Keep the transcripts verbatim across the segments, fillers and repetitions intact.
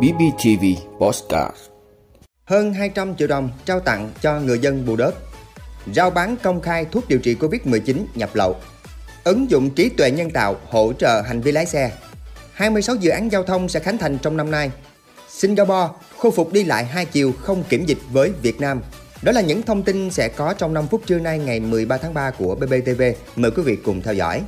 bê pê tê vê Podcast. Hơn hai trăm triệu đồng trao tặng cho người dân Bù Đốp. Rao bán công khai thuốc điều trị Covid mười chín nhập lậu. Ứng dụng trí tuệ nhân tạo hỗ trợ hành vi lái xe. hai mươi sáu dự án giao thông sẽ khánh thành trong năm nay. Singapore khôi phục đi lại hai chiều không kiểm dịch với Việt Nam. Đó là những thông tin sẽ có trong năm phút trưa nay ngày mười ba tháng ba của bê pê tê vê. Mời quý vị cùng theo dõi.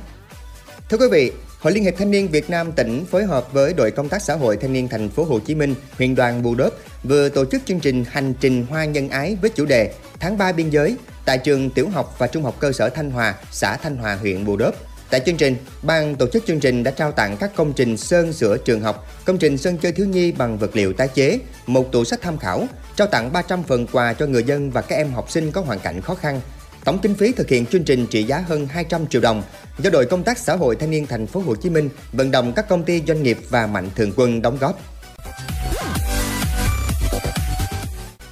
Thưa quý vị, Hội Liên hiệp Thanh niên Việt Nam tỉnh phối hợp với đội công tác xã hội thanh niên thành phố Hồ Chí Minh, huyện đoàn Bù Đốp vừa tổ chức chương trình hành trình hoa nhân ái với chủ đề Tháng ba biên giới tại trường tiểu học và trung học cơ sở Thanh Hòa, xã Thanh Hòa, huyện Bù Đốp. Tại chương trình, ban tổ chức chương trình đã trao tặng các công trình sơn sửa trường học, công trình sân chơi thiếu nhi bằng vật liệu tái chế, một tủ sách tham khảo, trao tặng ba trăm phần quà cho người dân và các em học sinh có hoàn cảnh khó khăn. Tổng kinh phí thực hiện chương trình trị giá hơn hai trăm triệu đồng do đội công tác xã hội thanh niên thành phố Hồ Chí Minh vận động các công ty, doanh nghiệp và mạnh thường quân đóng góp.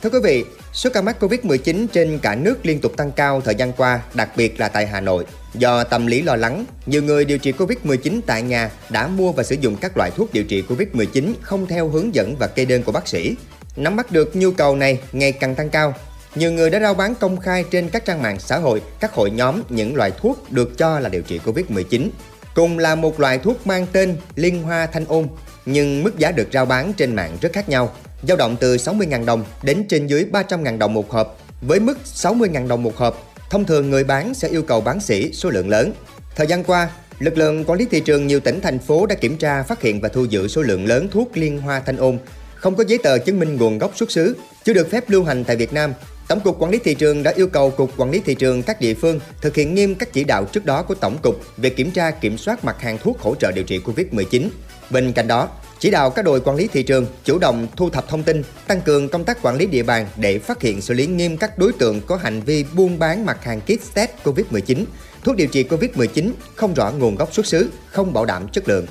Thưa quý vị, số ca mắc Covid mười chín trên cả nước liên tục tăng cao thời gian qua, đặc biệt là tại Hà Nội. Do tâm lý lo lắng, nhiều người điều trị Covid mười chín tại nhà đã mua và sử dụng các loại thuốc điều trị Covid mười chín không theo hướng dẫn và kê đơn của bác sĩ. Nắm bắt được nhu cầu này ngày càng tăng cao, nhiều người đã rao bán công khai trên các trang mạng xã hội, các hội nhóm những loại thuốc được cho là điều trị Covid mười chín. Cùng là một loại thuốc mang tên liên hoa thanh ôn, nhưng mức giá được rao bán trên mạng rất khác nhau, dao động từ sáu mươi nghìn đồng đến trên dưới ba trăm nghìn đồng một hộp. Với mức sáu mươi nghìn đồng một hộp, thông thường người bán sẽ yêu cầu bán sỉ số lượng lớn. Thời gian qua, lực lượng quản lý thị trường nhiều tỉnh, thành phố đã kiểm tra, phát hiện và thu giữ số lượng lớn thuốc liên hoa thanh ôn không có giấy tờ chứng minh nguồn gốc xuất xứ, chưa được phép lưu hành tại Việt Nam. Tổng cục Quản lý thị trường đã yêu cầu Cục Quản lý thị trường các địa phương thực hiện nghiêm các chỉ đạo trước đó của Tổng cục về kiểm tra, kiểm soát mặt hàng thuốc hỗ trợ điều trị Covid mười chín. Bên cạnh đó, chỉ đạo các đội quản lý thị trường chủ động thu thập thông tin, tăng cường công tác quản lý địa bàn để phát hiện, xử lý nghiêm các đối tượng có hành vi buôn bán mặt hàng kit test Covid mười chín, thuốc điều trị Covid mười chín không rõ nguồn gốc xuất xứ, không bảo đảm chất lượng.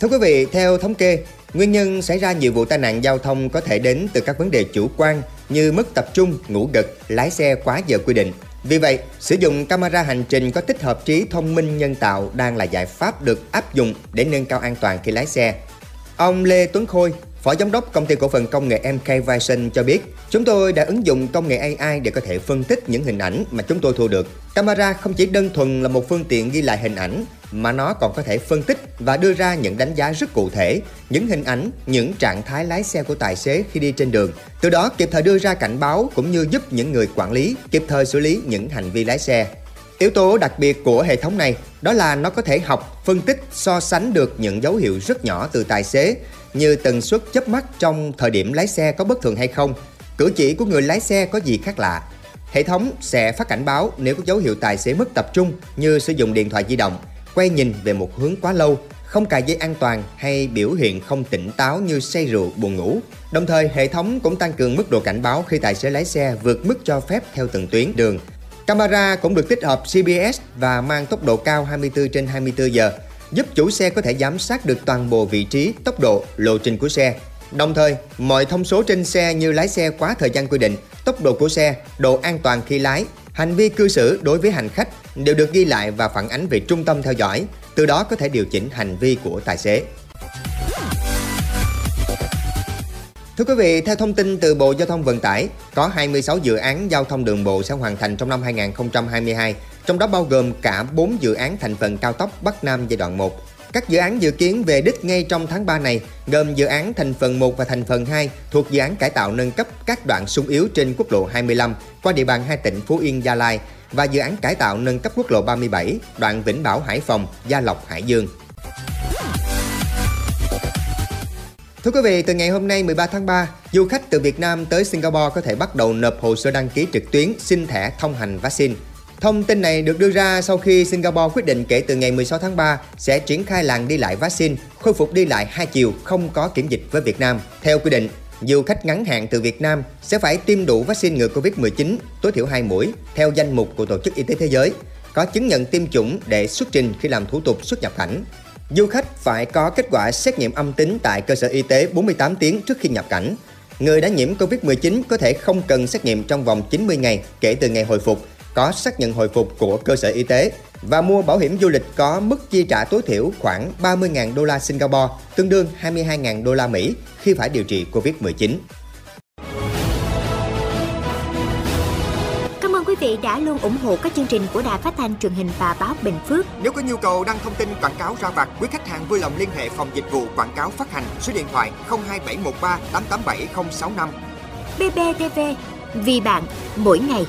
Thưa quý vị, theo thống kê, nguyên nhân xảy ra nhiều vụ tai nạn giao thông có thể đến từ các vấn đề chủ quan như mất tập trung, ngủ gật, lái xe quá giờ quy định. Vì vậy, sử dụng camera hành trình có tích hợp trí thông minh nhân tạo đang là giải pháp được áp dụng để nâng cao an toàn khi lái xe. Ông Lê Tuấn Khôi, Phó Giám đốc Công ty Cổ phần Công nghệ em ca Vision cho biết, chúng tôi đã ứng dụng công nghệ a i để có thể phân tích những hình ảnh mà chúng tôi thu được. Camera không chỉ đơn thuần là một phương tiện ghi lại hình ảnh, mà nó còn có thể phân tích và đưa ra những đánh giá rất cụ thể, những hình ảnh, những trạng thái lái xe của tài xế khi đi trên đường. Từ đó kịp thời đưa ra cảnh báo cũng như giúp những người quản lý kịp thời xử lý những hành vi lái xe. Yếu tố đặc biệt của hệ thống này đó là nó có thể học, phân tích, so sánh được những dấu hiệu rất nhỏ từ tài xế, như tần suất chớp mắt trong thời điểm lái xe có bất thường hay không, cử chỉ của người lái xe có gì khác lạ. Hệ thống sẽ phát cảnh báo nếu có dấu hiệu tài xế mất tập trung như sử dụng điện thoại di động, quay nhìn về một hướng quá lâu, không cài dây an toàn hay biểu hiện không tỉnh táo như say rượu, buồn ngủ. Đồng thời, hệ thống cũng tăng cường mức độ cảnh báo khi tài xế lái xe vượt mức cho phép theo từng tuyến đường. Camera cũng được tích hợp xê pê ét và mang tốc độ cao hai mươi bốn trên hai mươi bốn giờ, giúp chủ xe có thể giám sát được toàn bộ vị trí, tốc độ, lộ trình của xe. Đồng thời, mọi thông số trên xe như lái xe quá thời gian quy định, tốc độ của xe, độ an toàn khi lái, hành vi cư xử đối với hành khách đều được ghi lại và phản ánh về trung tâm theo dõi, từ đó có thể điều chỉnh hành vi của tài xế. Thưa quý vị, theo thông tin từ Bộ Giao thông Vận tải, có hai mươi sáu dự án giao thông đường bộ sẽ hoàn thành trong năm hai nghìn không trăm hai mươi hai, trong đó bao gồm cả bốn dự án thành phần cao tốc Bắc Nam giai đoạn một. Các dự án dự kiến về đích ngay trong tháng ba này gồm dự án thành phần một và thành phần hai thuộc dự án cải tạo nâng cấp các đoạn xung yếu trên quốc lộ hai mươi lăm qua địa bàn hai tỉnh Phú Yên, Gia Lai và dự án cải tạo nâng cấp quốc lộ ba mươi bảy đoạn Vĩnh Bảo, Hải Phòng, Gia Lộc, Hải Dương. Thưa quý vị, từ ngày hôm nay mười ba tháng ba, du khách từ Việt Nam tới Singapore có thể bắt đầu nộp hồ sơ đăng ký trực tuyến xin thẻ thông hành vaccine. Thông tin này được đưa ra sau khi Singapore quyết định kể từ ngày mười sáu tháng ba sẽ triển khai làn đi lại vaccine, khôi phục đi lại hai chiều không có kiểm dịch với Việt Nam. Theo quy định, du khách ngắn hạn từ Việt Nam sẽ phải tiêm đủ vaccine ngừa Covid mười chín tối thiểu hai mũi theo danh mục của Tổ chức Y tế Thế giới, có chứng nhận tiêm chủng để xuất trình khi làm thủ tục xuất nhập cảnh. Du khách phải có kết quả xét nghiệm âm tính tại cơ sở y tế bốn mươi tám tiếng trước khi nhập cảnh. Người đã nhiễm Covid mười chín có thể không cần xét nghiệm trong vòng chín mươi ngày kể từ ngày hồi phục, có xác nhận hồi phục của cơ sở y tế và mua bảo hiểm du lịch có mức chi trả tối thiểu khoảng ba mươi nghìn đô la Singapore, tương đương hai mươi hai nghìn đô la Mỹ khi phải điều trị Covid mười chín. Cảm ơn quý vị đã luôn ủng hộ các chương trình của Đài Phát thanh Truyền hình và Báo Bình Phước. Nếu có nhu cầu đăng thông tin quảng cáo ra vặt, quý khách hàng vui lòng liên hệ phòng dịch vụ quảng cáo phát hành, số điện thoại không hai bảy một ba tám tám bảy không sáu năm. bê pê tê vê, vì bạn mỗi ngày.